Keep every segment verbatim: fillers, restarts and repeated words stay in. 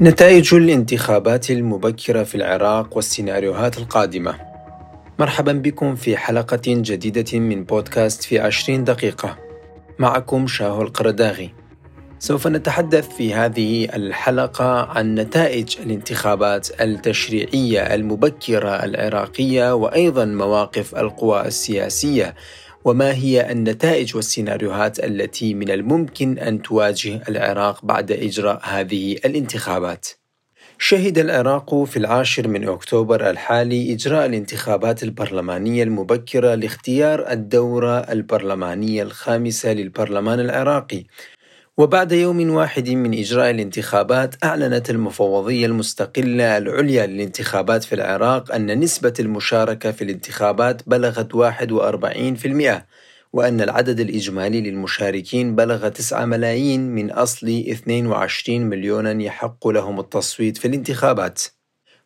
نتائج الانتخابات المبكرة في العراق والسيناريوهات القادمة. مرحبا بكم في حلقة جديدة من بودكاست في عشرين دقيقة، معكم شاه القرداغي. سوف نتحدث في هذه الحلقة عن نتائج الانتخابات التشريعية المبكرة العراقية، وأيضا مواقف القوى السياسية، وما هي النتائج والسيناريوهات التي من الممكن أن تواجه العراق بعد إجراء هذه الانتخابات. شهد العراق في العاشر من أكتوبر الحالي إجراء الانتخابات البرلمانية المبكرة لاختيار الدورة البرلمانية الخامسة للبرلمان العراقي. وبعد يوم واحد من إجراء الانتخابات، أعلنت المفوضية المستقلة العليا للانتخابات في العراق أن نسبة المشاركة في الانتخابات بلغت واحد وأربعين بالمئة، وأن العدد الإجمالي للمشاركين بلغ تسعة ملايين من أصل اثنين وعشرين مليونا يحق لهم التصويت في الانتخابات.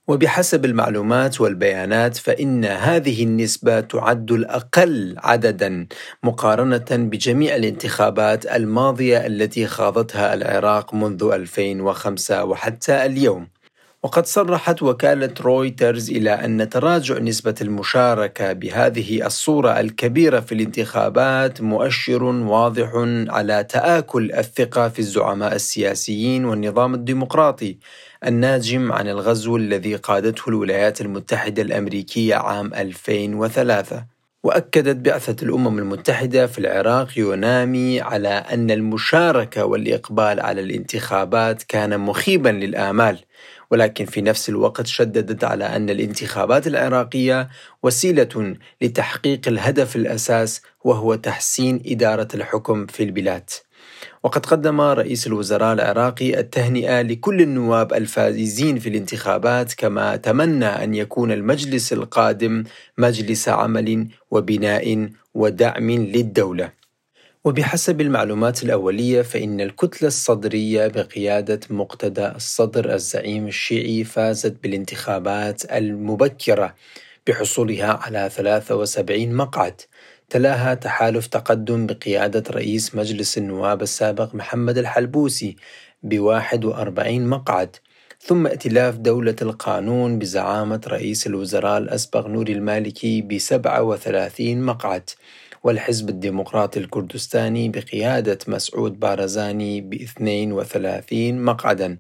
وبحسب المعلومات والبيانات، فإن هذه النسبة تعد الأقل عدداً مقارنة بجميع الانتخابات الماضية التي خاضتها العراق منذ ألفين وخمسة وحتى اليوم. وقد صرحت وكالة رويترز إلى أن تراجع نسبة المشاركة بهذه الصورة الكبيرة في الانتخابات مؤشر واضح على تآكل الثقة في الزعماء السياسيين والنظام الديمقراطي الناجم عن الغزو الذي قادته الولايات المتحدة الأمريكية عام ألفين وثلاثة. وأكدت بعثة الأمم المتحدة في العراق يونامي على أن المشاركة والإقبال على الانتخابات كان مخيبا للآمال، ولكن في نفس الوقت شددت على أن الانتخابات العراقية وسيلة لتحقيق الهدف الأساس، وهو تحسين إدارة الحكم في البلاد. وقد قدم رئيس الوزراء العراقي التهنئة لكل النواب الفائزين في الانتخابات، كما تمنى أن يكون المجلس القادم مجلس عمل وبناء ودعم للدولة. وبحسب المعلومات الأولية، فإن الكتلة الصدرية بقيادة مقتدى الصدر الزعيم الشيعي فازت بالانتخابات المبكرة بحصولها على ثلاثة وسبعين مقعد، تلاها تحالف تقدم بقيادة رئيس مجلس النواب السابق محمد الحلبوسي بواحد وأربعين مقعد، ثم ائتلاف دولة القانون بزعامة رئيس الوزراء الأسبق نور المالكي بسبعة وثلاثين مقعد، والحزب الديمقراطي الكردستاني بقيادة مسعود بارزاني باثنين وثلاثين مقعدا.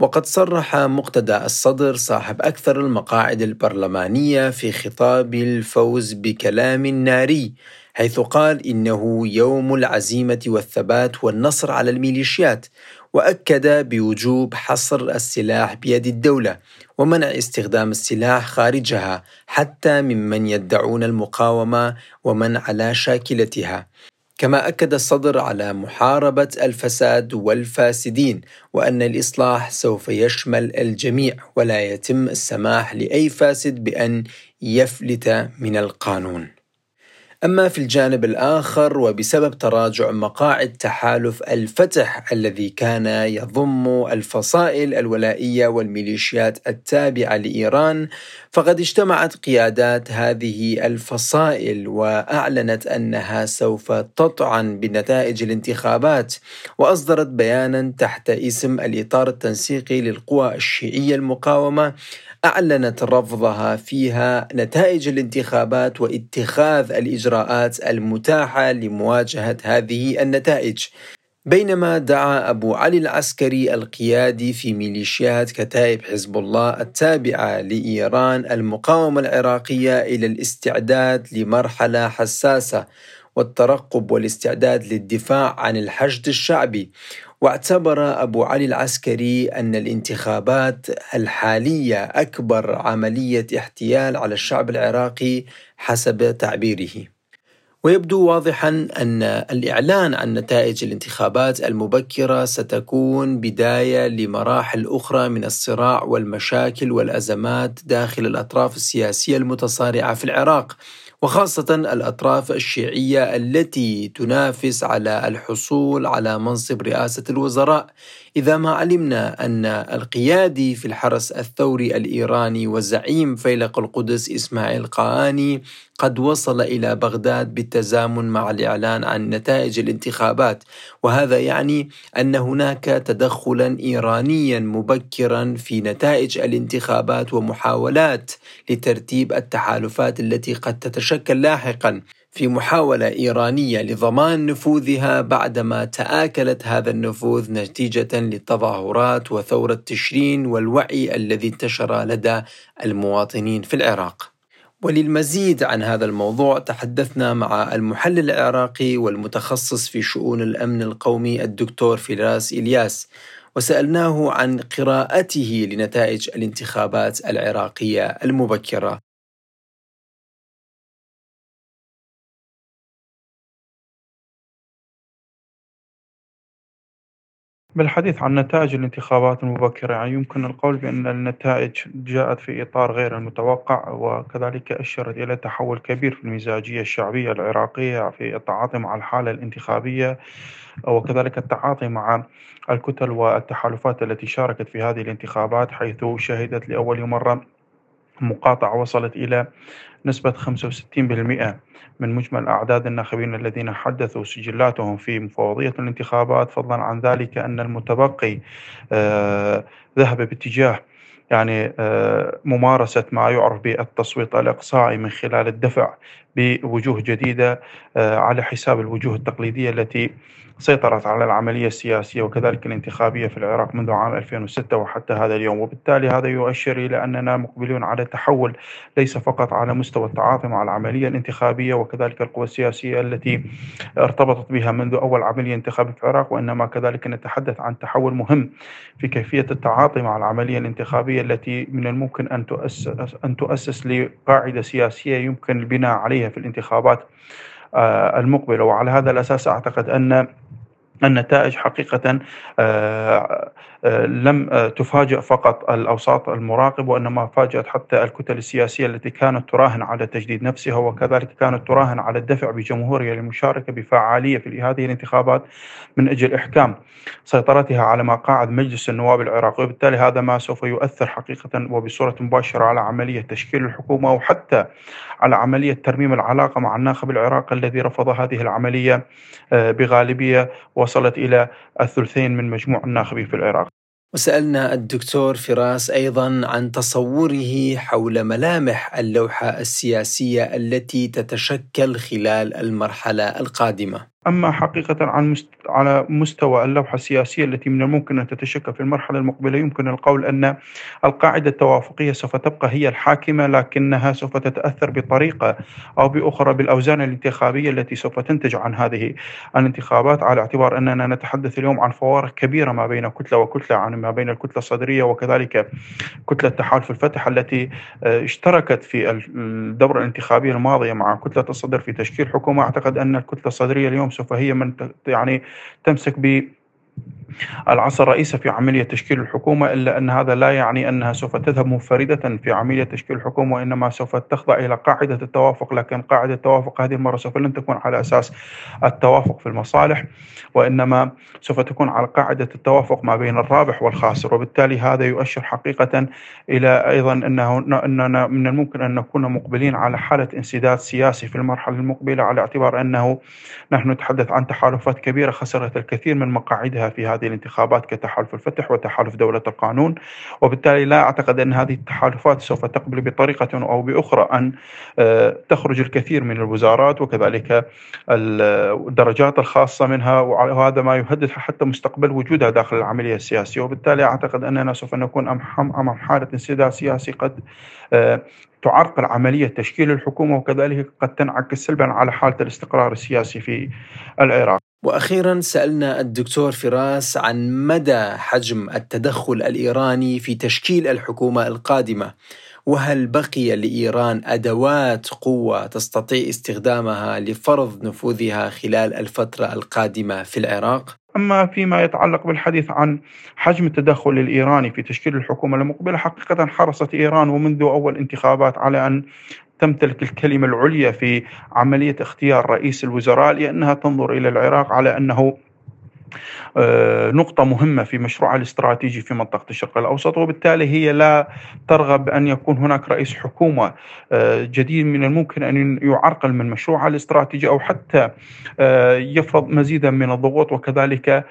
وقد صرح مقتدى الصدر صاحب أكثر المقاعد البرلمانية في خطاب الفوز بكلام ناري، حيث قال إنه يوم العزيمة والثبات والنصر على الميليشيات، وأكد بوجوب حصر السلاح بيد الدولة ومنع استخدام السلاح خارجها حتى ممن يدعون المقاومة ومن على شاكلتها. كما أكد الصدر على محاربة الفساد والفاسدين، وأن الإصلاح سوف يشمل الجميع، ولا يتم السماح لأي فاسد بأن يفلت من القانون. أما في الجانب الآخر، وبسبب تراجع مقاعد تحالف الفتح الذي كان يضم الفصائل الولائية والميليشيات التابعة لإيران، فقد اجتمعت قيادات هذه الفصائل وأعلنت أنها سوف تطعن بنتائج الانتخابات، وأصدرت بيانا تحت اسم الإطار التنسيقي للقوى الشيعية المقاومة، أعلنت رفضها فيها نتائج الانتخابات واتخاذ الإجراءات المتاحة لمواجهة هذه النتائج. بينما دعا أبو علي العسكري القيادي في ميليشيات كتائب حزب الله التابعة لإيران المقاومة العراقية إلى الاستعداد لمرحلة حساسة والترقب والاستعداد للدفاع عن الحشد الشعبي. واعتبر أبو علي العسكري أن الانتخابات الحالية أكبر عملية احتيال على الشعب العراقي حسب تعبيره. ويبدو واضحا أن الإعلان عن نتائج الانتخابات المبكرة ستكون بداية لمراحل أخرى من الصراع والمشاكل والأزمات داخل الأطراف السياسية المتصارعة في العراق، وخاصة الأطراف الشيعية التي تنافس على الحصول على منصب رئاسة الوزراء، إذا ما علمنا أن القيادي في الحرس الثوري الإيراني وزعيم فيلق القدس إسماعيل قاآني قد وصل إلى بغداد بالتزامن مع الإعلان عن نتائج الانتخابات، وهذا يعني أن هناك تدخلا إيرانيا مبكرا في نتائج الانتخابات ومحاولات لترتيب التحالفات التي قد تتشكل لاحقا في محاولة إيرانية لضمان نفوذها بعدما تآكلت هذا النفوذ نتيجة للتظاهرات وثورة تشرين والوعي الذي انتشر لدى المواطنين في العراق. وللمزيد عن هذا الموضوع تحدثنا مع المحلل العراقي والمتخصص في شؤون الأمن القومي الدكتور فراس إلياس، وسألناه عن قراءته لنتائج الانتخابات العراقية المبكرة. بالحديث عن نتائج الانتخابات المبكرة، يعني يمكن القول بأن النتائج جاءت في إطار غير المتوقع، وكذلك أشرت إلى تحول كبير في المزاجية الشعبية العراقية في التعاطي مع الحالة الانتخابية، وكذلك التعاطي مع الكتل والتحالفات التي شاركت في هذه الانتخابات، حيث شهدت لأول مرة مقاطعة وصلت إلى نسبة خمسة وستين بالمئة من مجمل أعداد الناخبين الذين حدثوا سجلاتهم في مفوضية الانتخابات، فضلا عن ذلك أن المتبقي آه ذهب باتجاه يعني آه ممارسة ما يعرف بالتصويت الإقصائي من خلال الدفع بوجوه جديدة آه على حساب الوجوه التقليدية التي سيطرت على العملية السياسية وكذلك الانتخابية في العراق منذ عام ألفين وستة وحتى هذا اليوم. وبالتالي هذا يؤشر إلى أننا مقبلون على تحول ليس فقط على مستوى التعاطي مع العملية الانتخابية وكذلك القوى السياسية التي ارتبطت بها منذ أول عملية انتخابية في العراق، وإنما كذلك نتحدث عن تحول مهم في كيفية التعاطي مع العملية الانتخابية التي من الممكن أن تؤسس, أن تؤسس لقاعدة سياسية يمكن البناء عليها في الانتخابات المقبلة. وعلى هذا الأساس أعتقد أن النتائج حقيقة لم تفاجئ فقط الأوساط المراقبة، وإنما فاجأت حتى الكتل السياسية التي كانت تراهن على تجديد نفسها وكذلك كانت تراهن على الدفع بجمهورها للمشاركة بفعالية في هذه الانتخابات من أجل إحكام سيطرتها على مقاعد مجلس النواب العراقي. وبالتالي هذا ما سوف يؤثر حقيقة وبصورة مباشرة على عملية تشكيل الحكومة وحتى على عملية ترميم العلاقة مع الناخب العراقي الذي رفض هذه العملية بغالبية وصلت إلى الثلثين من مجموع الناخبين في العراق. وسألنا الدكتور فراس أيضا عن تصوره حول ملامح اللوحة السياسية التي تتشكل خلال المرحلة القادمة. أما حقيقة عن مست... على مستوى اللوحة السياسية التي من الممكن أن تتشكل في المرحلة المقبلة، يمكن القول أن القاعدة التوافقية سوف تبقى هي الحاكمة، لكنها سوف تتأثر بطريقة أو بأخرى بالأوزان الانتخابية التي سوف تنتج عن هذه الانتخابات، على اعتبار أننا نتحدث اليوم عن فوارق كبيرة ما بين كتلة وكتلة، عن ما بين الكتلة الصدرية وكذلك كتلة تحالف الفتح التي اشتركت في الدورة الانتخابية الماضية مع كتلة الصدر في تشكيل حكومة. أعتقد أن الكتلة الصدرية اليوم سوف هي من يعني تمسك ب العصا الرئيسة في عملية تشكيل الحكومة، إلا أن هذا لا يعني أنها سوف تذهب منفردة في عملية تشكيل الحكومة، وإنما سوف تخضع إلى قاعدة التوافق. لكن قاعدة التوافق هذه المرة سوف لن تكون على أساس التوافق في المصالح، وإنما سوف تكون على قاعدة التوافق ما بين الرابح والخاسر. وبالتالي هذا يؤشر حقيقة إلى أيضا أنه أننا من الممكن أن نكون مقبلين على حالة انسداد سياسي في المرحلة المقبلة، على اعتبار أنه نحن نتحدث عن تحالفات كبيرة خسرت الكثير من مقاعدها في هذه الانتخابات كتحالف الفتح وتحالف دولة القانون، وبالتالي لا أعتقد أن هذه التحالفات سوف تقبل بطريقة أو بأخرى أن تخرج الكثير من الوزارات وكذلك الدرجات الخاصة منها، وهذا ما يهدد حتى مستقبل وجودها داخل العملية السياسية. وبالتالي أعتقد أننا سوف نكون أمام حالة انسداد سياسي قد تعرقل عملية تشكيل الحكومة وكذلك قد تنعكس سلبا على حالة الاستقرار السياسي في العراق. وأخيرا سألنا الدكتور فراس عن مدى حجم التدخل الإيراني في تشكيل الحكومة القادمة، وهل بقي لإيران أدوات قوة تستطيع استخدامها لفرض نفوذها خلال الفترة القادمة في العراق؟ أما فيما يتعلق بالحديث عن حجم التدخل الإيراني في تشكيل الحكومة المقبلة، حقيقة حرصت إيران ومنذ أول انتخابات على أن تمتلك الكلمة العليا في عملية اختيار رئيس الوزراء، لأنها تنظر إلى العراق على أنه نقطة مهمة في مشروعها الاستراتيجي في منطقة الشرق الأوسط، وبالتالي هي لا ترغب أن يكون هناك رئيس حكومة جديد من الممكن أن يعرقل من مشروعها الاستراتيجي أو حتى يفرض مزيدا من الضغوط وكذلك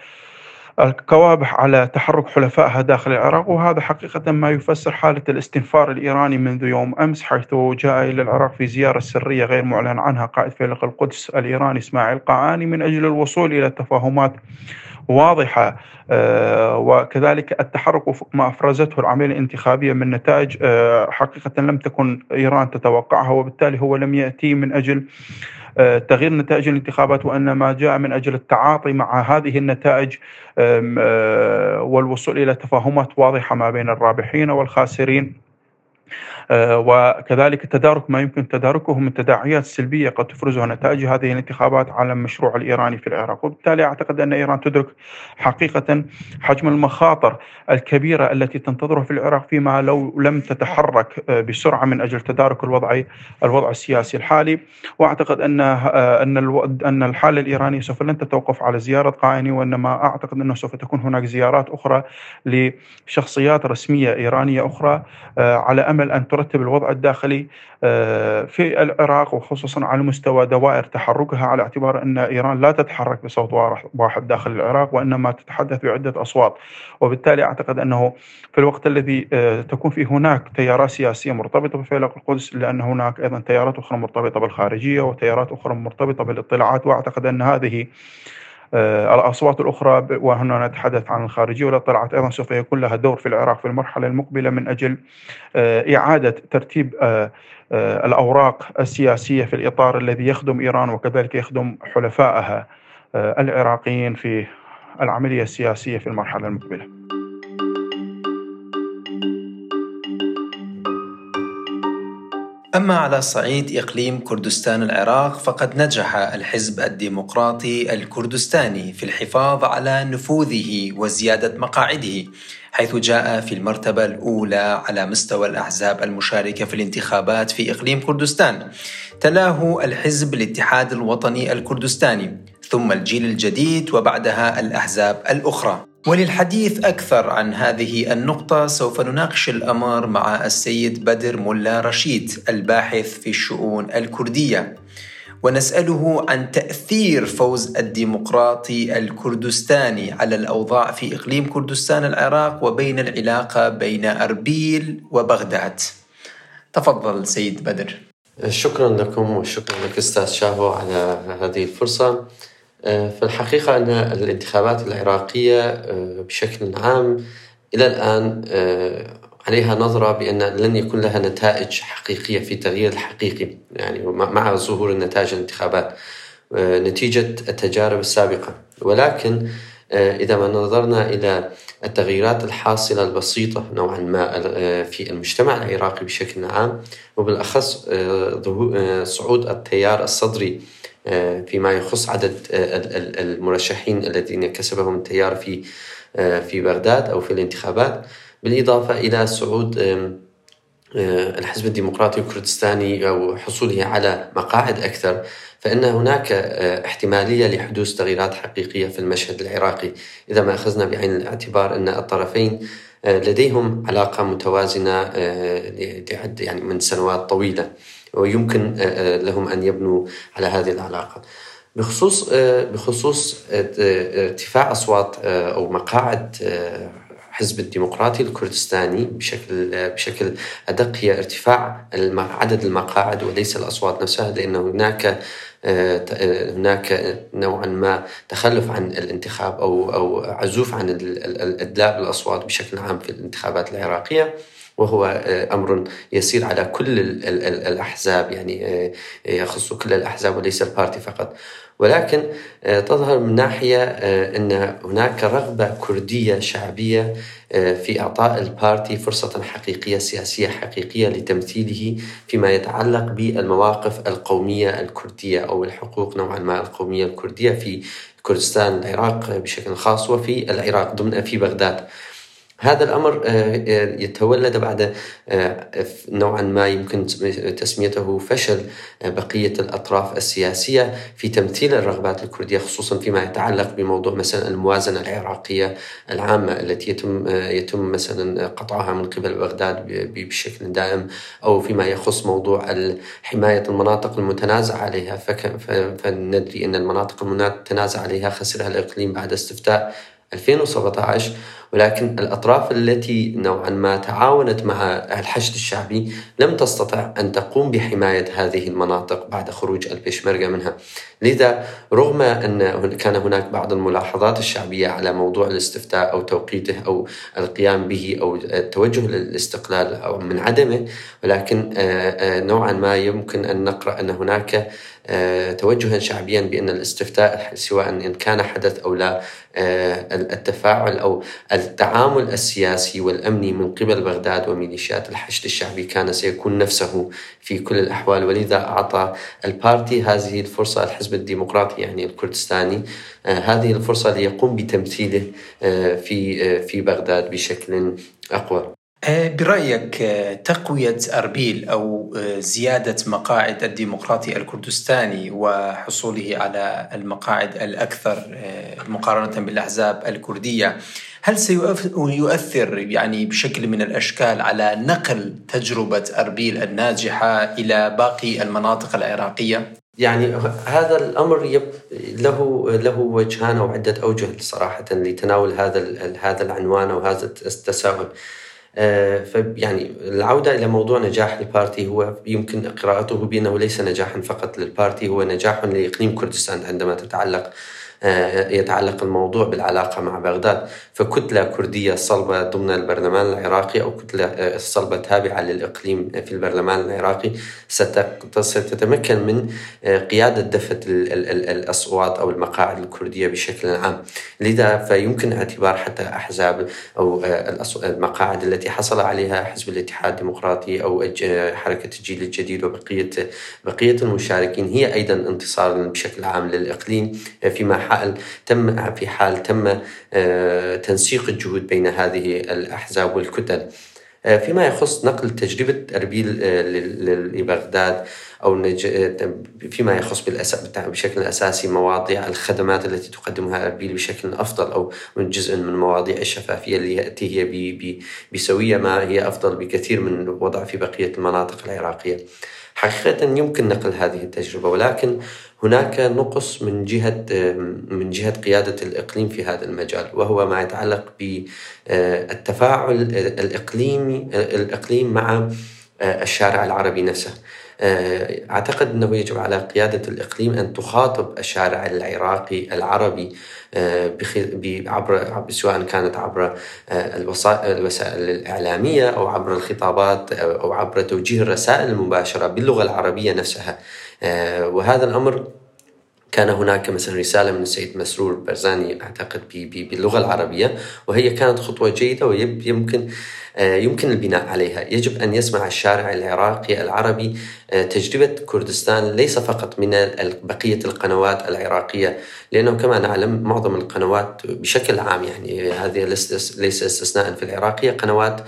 الكوابح على تحرك حلفائها داخل العراق. وهذا حقيقة ما يفسر حالة الاستنفار الإيراني منذ يوم أمس، حيث جاء إلى العراق في زيارة سرية غير معلن عنها قائد فيلق القدس الإيراني إسماعيل قاآني من أجل الوصول إلى تفاهمات واضحة، وكذلك التحرك وفق ما أفرزته العملية الانتخابية من نتائج حقيقة لم تكن إيران تتوقعها، وبالتالي هو لم يأتي من أجل تغيير نتائج الانتخابات وإنما جاء من أجل التعاطي مع هذه النتائج والوصول إلى تفاهمات واضحة ما بين الرابحين والخاسرين، وكذلك تدارك ما يمكن تداركه من تداعيات سلبية قد تفرزها نتائج هذه الانتخابات على المشروع الإيراني في العراق. وبالتالي أعتقد أن إيران تدرك حقيقة حجم المخاطر الكبيرة التي تنتظرها في العراق، فيما لو لم تتحرك بسرعة من أجل تدارك الوضع الوضع السياسي الحالي. وأعتقد أن أن أن الحالة الإيرانية سوف لن تتوقف على زيارة قاآني، وإنما أعتقد أنه سوف تكون هناك زيارات أخرى لشخصيات رسمية إيرانية أخرى على أمل أن ترتب الوضع الداخلي في العراق، وخصوصا على مستوى دوائر تحركها، على اعتبار أن إيران لا تتحرك بصوت واحد داخل العراق وإنما تتحدث بعدة أصوات. وبالتالي أعتقد أنه في الوقت الذي تكون فيه هناك تيارات سياسية مرتبطة بفيلق القدس، لأن هناك أيضا تيارات أخرى مرتبطة بالخارجية وتيارات أخرى مرتبطة بالاطلاعات، وأعتقد أن هذه الأصوات الأخرى، وهنا نتحدث عن الخارجية والاطلاعات، أيضا سوف يكون لها دور في العراق في المرحلة المقبلة من أجل إعادة ترتيب الأوراق السياسية في الإطار الذي يخدم إيران وكذلك يخدم حلفائها العراقيين في العملية السياسية في المرحلة المقبلة. أما على صعيد إقليم كردستان العراق، فقد نجح الحزب الديمقراطي الكردستاني في الحفاظ على نفوذه وزيادة مقاعده، حيث جاء في المرتبة الأولى على مستوى الأحزاب المشاركة في الانتخابات في إقليم كردستان. تلاه الحزب الاتحاد الوطني الكردستاني، ثم الجيل الجديد، وبعدها الأحزاب الأخرى. وللحديث أكثر عن هذه النقطة سوف نناقش الأمر مع السيد بدر ملا رشيد الباحث في الشؤون الكردية، ونسأله عن تأثير فوز الديمقراطي الكردستاني على الأوضاع في إقليم كردستان العراق وبين العلاقة بين أربيل وبغداد. تفضل سيد بدر. شكرا لكم وشكرا لك أستاذ شاهو على هذه الفرصة. في الحقيقة أن الانتخابات العراقية بشكل عام إلى الآن عليها نظرة بأن لن يكون لها نتائج حقيقية في تغيير الحقيقي، يعني مع ظهور نتائج الانتخابات نتيجة التجارب السابقة. ولكن إذا ما نظرنا إلى التغييرات الحاصلة البسيطة نوعا ما في المجتمع العراقي بشكل عام، وبالأخص صعود التيار الصدري فيما يخص عدد المرشحين الذين كسبهم التيار في في بغداد أو في الانتخابات، بالإضافة إلى صعود الحزب الديمقراطي الكردستاني أو حصوله على مقاعد أكثر، فإن هناك احتمالية لحدوث تغييرات حقيقية في المشهد العراقي، إذا ما أخذنا بعين الاعتبار أن الطرفين لديهم علاقة متوازنة يعني من سنوات طويلة، ويمكن لهم أن يبنوا على هذه العلاقة. بخصوص بخصوص ارتفاع أصوات أو مقاعد حزب الديمقراطي الكردستاني بشكل بشكل أدق، هي ارتفاع عدد المقاعد وليس الأصوات نفسها، لأن هناك هناك نوعا ما تخلف عن الانتخاب أو أو عزوف عن الإدلاء بالأصوات بشكل عام في الانتخابات العراقية، وهو أمر يسير على كل الأحزاب، يعني يخص كل الأحزاب وليس البارتي فقط. ولكن تظهر من ناحية أن هناك رغبة كردية شعبية في إعطاء البارتي فرصة حقيقية سياسية حقيقية لتمثيله فيما يتعلق بالمواقف القومية الكردية أو الحقوق نوعا ما القومية الكردية في كردستان العراق بشكل خاص، وفي العراق ضمن في بغداد. هذا الأمر يتولد بعد نوعا ما يمكن تسميته فشل بقية الأطراف السياسية في تمثيل الرغبات الكردية، خصوصا فيما يتعلق بموضوع مثلا الموازنة العراقية العامة التي يتم يتم مثلا قطعها من قبل بغداد بشكل دائم، أو فيما يخص موضوع حماية المناطق المتنازع عليها. فندري أن المناطق المتنازع عليها خسرها الإقليم بعد استفتاء ألفين وسبعة عشر، ولكن الأطراف التي نوعا ما تعاونت مع الحشد الشعبي لم تستطع أن تقوم بحماية هذه المناطق بعد خروج البيشمركة منها. لذا رغم أن كان هناك بعض الملاحظات الشعبية على موضوع الاستفتاء أو توقيته أو القيام به أو التوجه للاستقلال أو من عدمه، ولكن نوعا ما يمكن أن نقرأ أن هناك توجها شعبيا بأن الاستفتاء سواء إن كان حدث أو لا، التفاعل أو التعامل السياسي والأمني من قبل بغداد وميليشيات الحشد الشعبي كان سيكون نفسه في كل الأحوال. ولذا أعطى البارتي هذه الفرصة، الحزب الديمقراطي يعني الكردستاني، هذه الفرصة ليقوم بتمثيله في في بغداد بشكل أقوى. برأيك تقوية أربيل أو زيادة مقاعد الديمقراطي الكردستاني وحصوله على المقاعد الأكثر مقارنة بالأحزاب الكردية، هل سيؤثر يعني بشكل من الأشكال على نقل تجربة أربيل الناجحة إلى باقي المناطق العراقية؟ يعني هذا الأمر يب... له له وجهان أو عدة أوجه صراحة لتناول هذا هذا العنوان أو هذا التساؤل. فيعني العودة إلى موضوع نجاح البارتي هو يمكن قراءته بأنه ليس نجاحا فقط للبارتي، هو نجاح لإقليم كردستان عندما تتعلق يتعلق الموضوع بالعلاقة مع بغداد. فكتلة كردية صلبة ضمن البرلمان العراقي أو كتلة صلبة تابعة للإقليم في البرلمان العراقي ستتمكن من قيادة دفة الأصوات أو المقاعد الكردية بشكل عام. لذا فيمكن اعتبار حتى أحزاب أو المقاعد التي حصل عليها حزب الاتحاد الديمقراطي أو حركة الجيل الجديد وبقية بقية المشاركين هي أيضا انتصار بشكل عام للإقليم، فيما حال تم في حال تم تنسيق الجهود بين هذه الأحزاب والكتل. فيما يخص نقل تجربة أربيل لبغداد أو فيما يخص بشكل أساسي مواضيع الخدمات التي تقدمها أربيل بشكل أفضل أو من جزء من مواضيع الشفافية التي هي بسوية ما هي أفضل بكثير من وضع في بقية المناطق العراقية. حقيقة يمكن نقل هذه التجربة، ولكن هناك نقص من جهة من جهة قيادة الإقليم في هذا المجال، وهو ما يتعلق بالتفاعل الإقليمي الإقليم مع الشارع العربي نفسه. أعتقد أنه يجب على قيادة الإقليم أن تخاطب الشارع العراقي العربي عبر سواء كانت عبر الوسائل الإعلامية أو عبر الخطابات أو عبر توجيه الرسائل المباشرة باللغة العربية نفسها. وهذا الأمر كان هناك مثلا رسالة من السيد مسرور برزاني أعتقد باللغة العربية، وهي كانت خطوة جيدة ويمكن يمكن البناء عليها. يجب أن يسمع الشارع العراقي العربي تجربة كردستان ليس فقط من بقية القنوات العراقية، لأنه كما نعلم معظم القنوات بشكل عام يعني هذه ليس استثناء في العراقية قنوات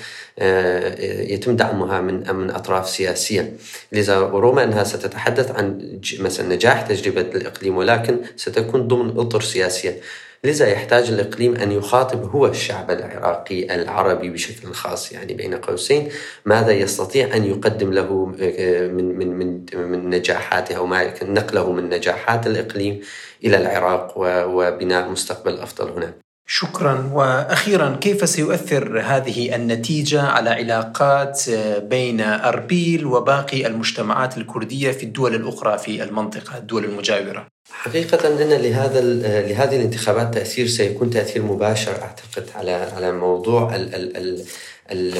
يتم دعمها من من أطراف سياسية. لذا رغم أنها ستتحدث عن مثلا نجاح تجربة الإقليم، ولكن ستكون ضمن إطر سياسية. لذا يحتاج الإقليم أن يخاطب هو الشعب العراقي العربي بشكل خاص، يعني بين قوسين ماذا يستطيع أن يقدم له من من من من نجاحاته أو ما نقله من نجاحات الإقليم إلى العراق وبناء مستقبل أفضل هنا. شكرا. وأخيرا، كيف سيؤثر هذه النتيجة على علاقات بين أربيل وباقي المجتمعات الكردية في الدول الأخرى في المنطقة، الدول المجاورة؟ حقيقة أن لهذا لهذه الانتخابات تأثير سيكون تأثير مباشر أعتقد على على موضوع ال ال ال ال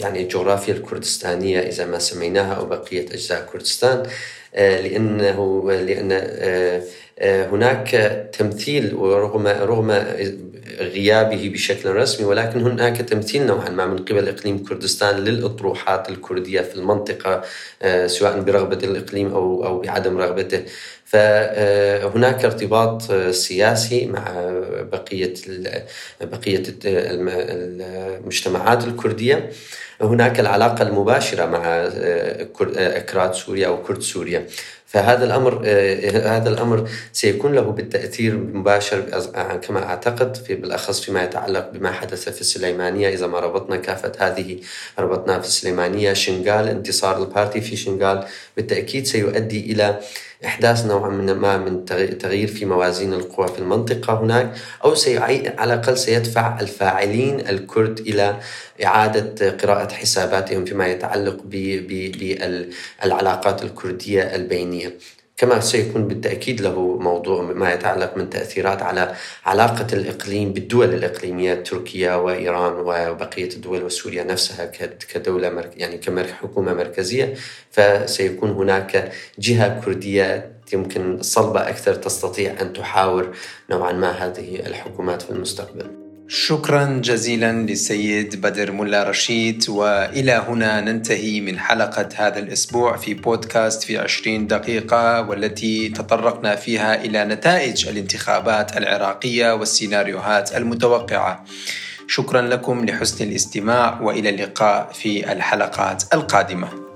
يعني الجغرافيا الكردستانية إذا ما سميناها أو بقية أجزاء كردستان، لأنه لأن هناك تمثيل ورغم رغم غيابه بشكل رسمي، ولكن هناك تمثيل نوعا ما من قبل إقليم كردستان للأطروحات الكردية في المنطقة، سواء برغبة الإقليم أو أو بعدم رغبته. فهناك ارتباط سياسي مع بقية بقية المجتمعات الكردية. هناك العلاقة المباشرة مع أكراد سوريا أو كرد سوريا، فهذا الأمر هذا الأمر سيكون له بالتأثير مباشر كما أعتقد، في بالأخص فيما يتعلق بما حدث في السليمانية. إذا ما ربطنا كافة هذه ربطنا في السليمانية، شنغال، انتصار البارتي في شنغال بالتأكيد سيؤدي إلى إحداث نوعا ما من تغيير في موازين القوى في المنطقة هناك، أو على الأقل سيدفع الفاعلين الكرد إلى إعادة قراءة حساباتهم فيما يتعلق بالعلاقات الكردية البينية، كما سيكون بالتأكيد له موضوع ما يتعلق من تأثيرات على علاقة الإقليم بالدول الإقليمية، تركيا وإيران وبقية الدول وسوريا نفسها كدولة، يعني كحكومة مركزية. فسيكون هناك جهة كردية يمكن صلبة أكثر تستطيع أن تحاور نوعا ما هذه الحكومات في المستقبل. شكرا جزيلا للسيد بدر ملا رشيد، وإلى هنا ننتهي من حلقة هذا الأسبوع في بودكاست في عشرين دقيقة، والتي تطرقنا فيها إلى نتائج الانتخابات العراقية والسيناريوهات المتوقعة. شكرا لكم لحسن الاستماع، وإلى اللقاء في الحلقات القادمة.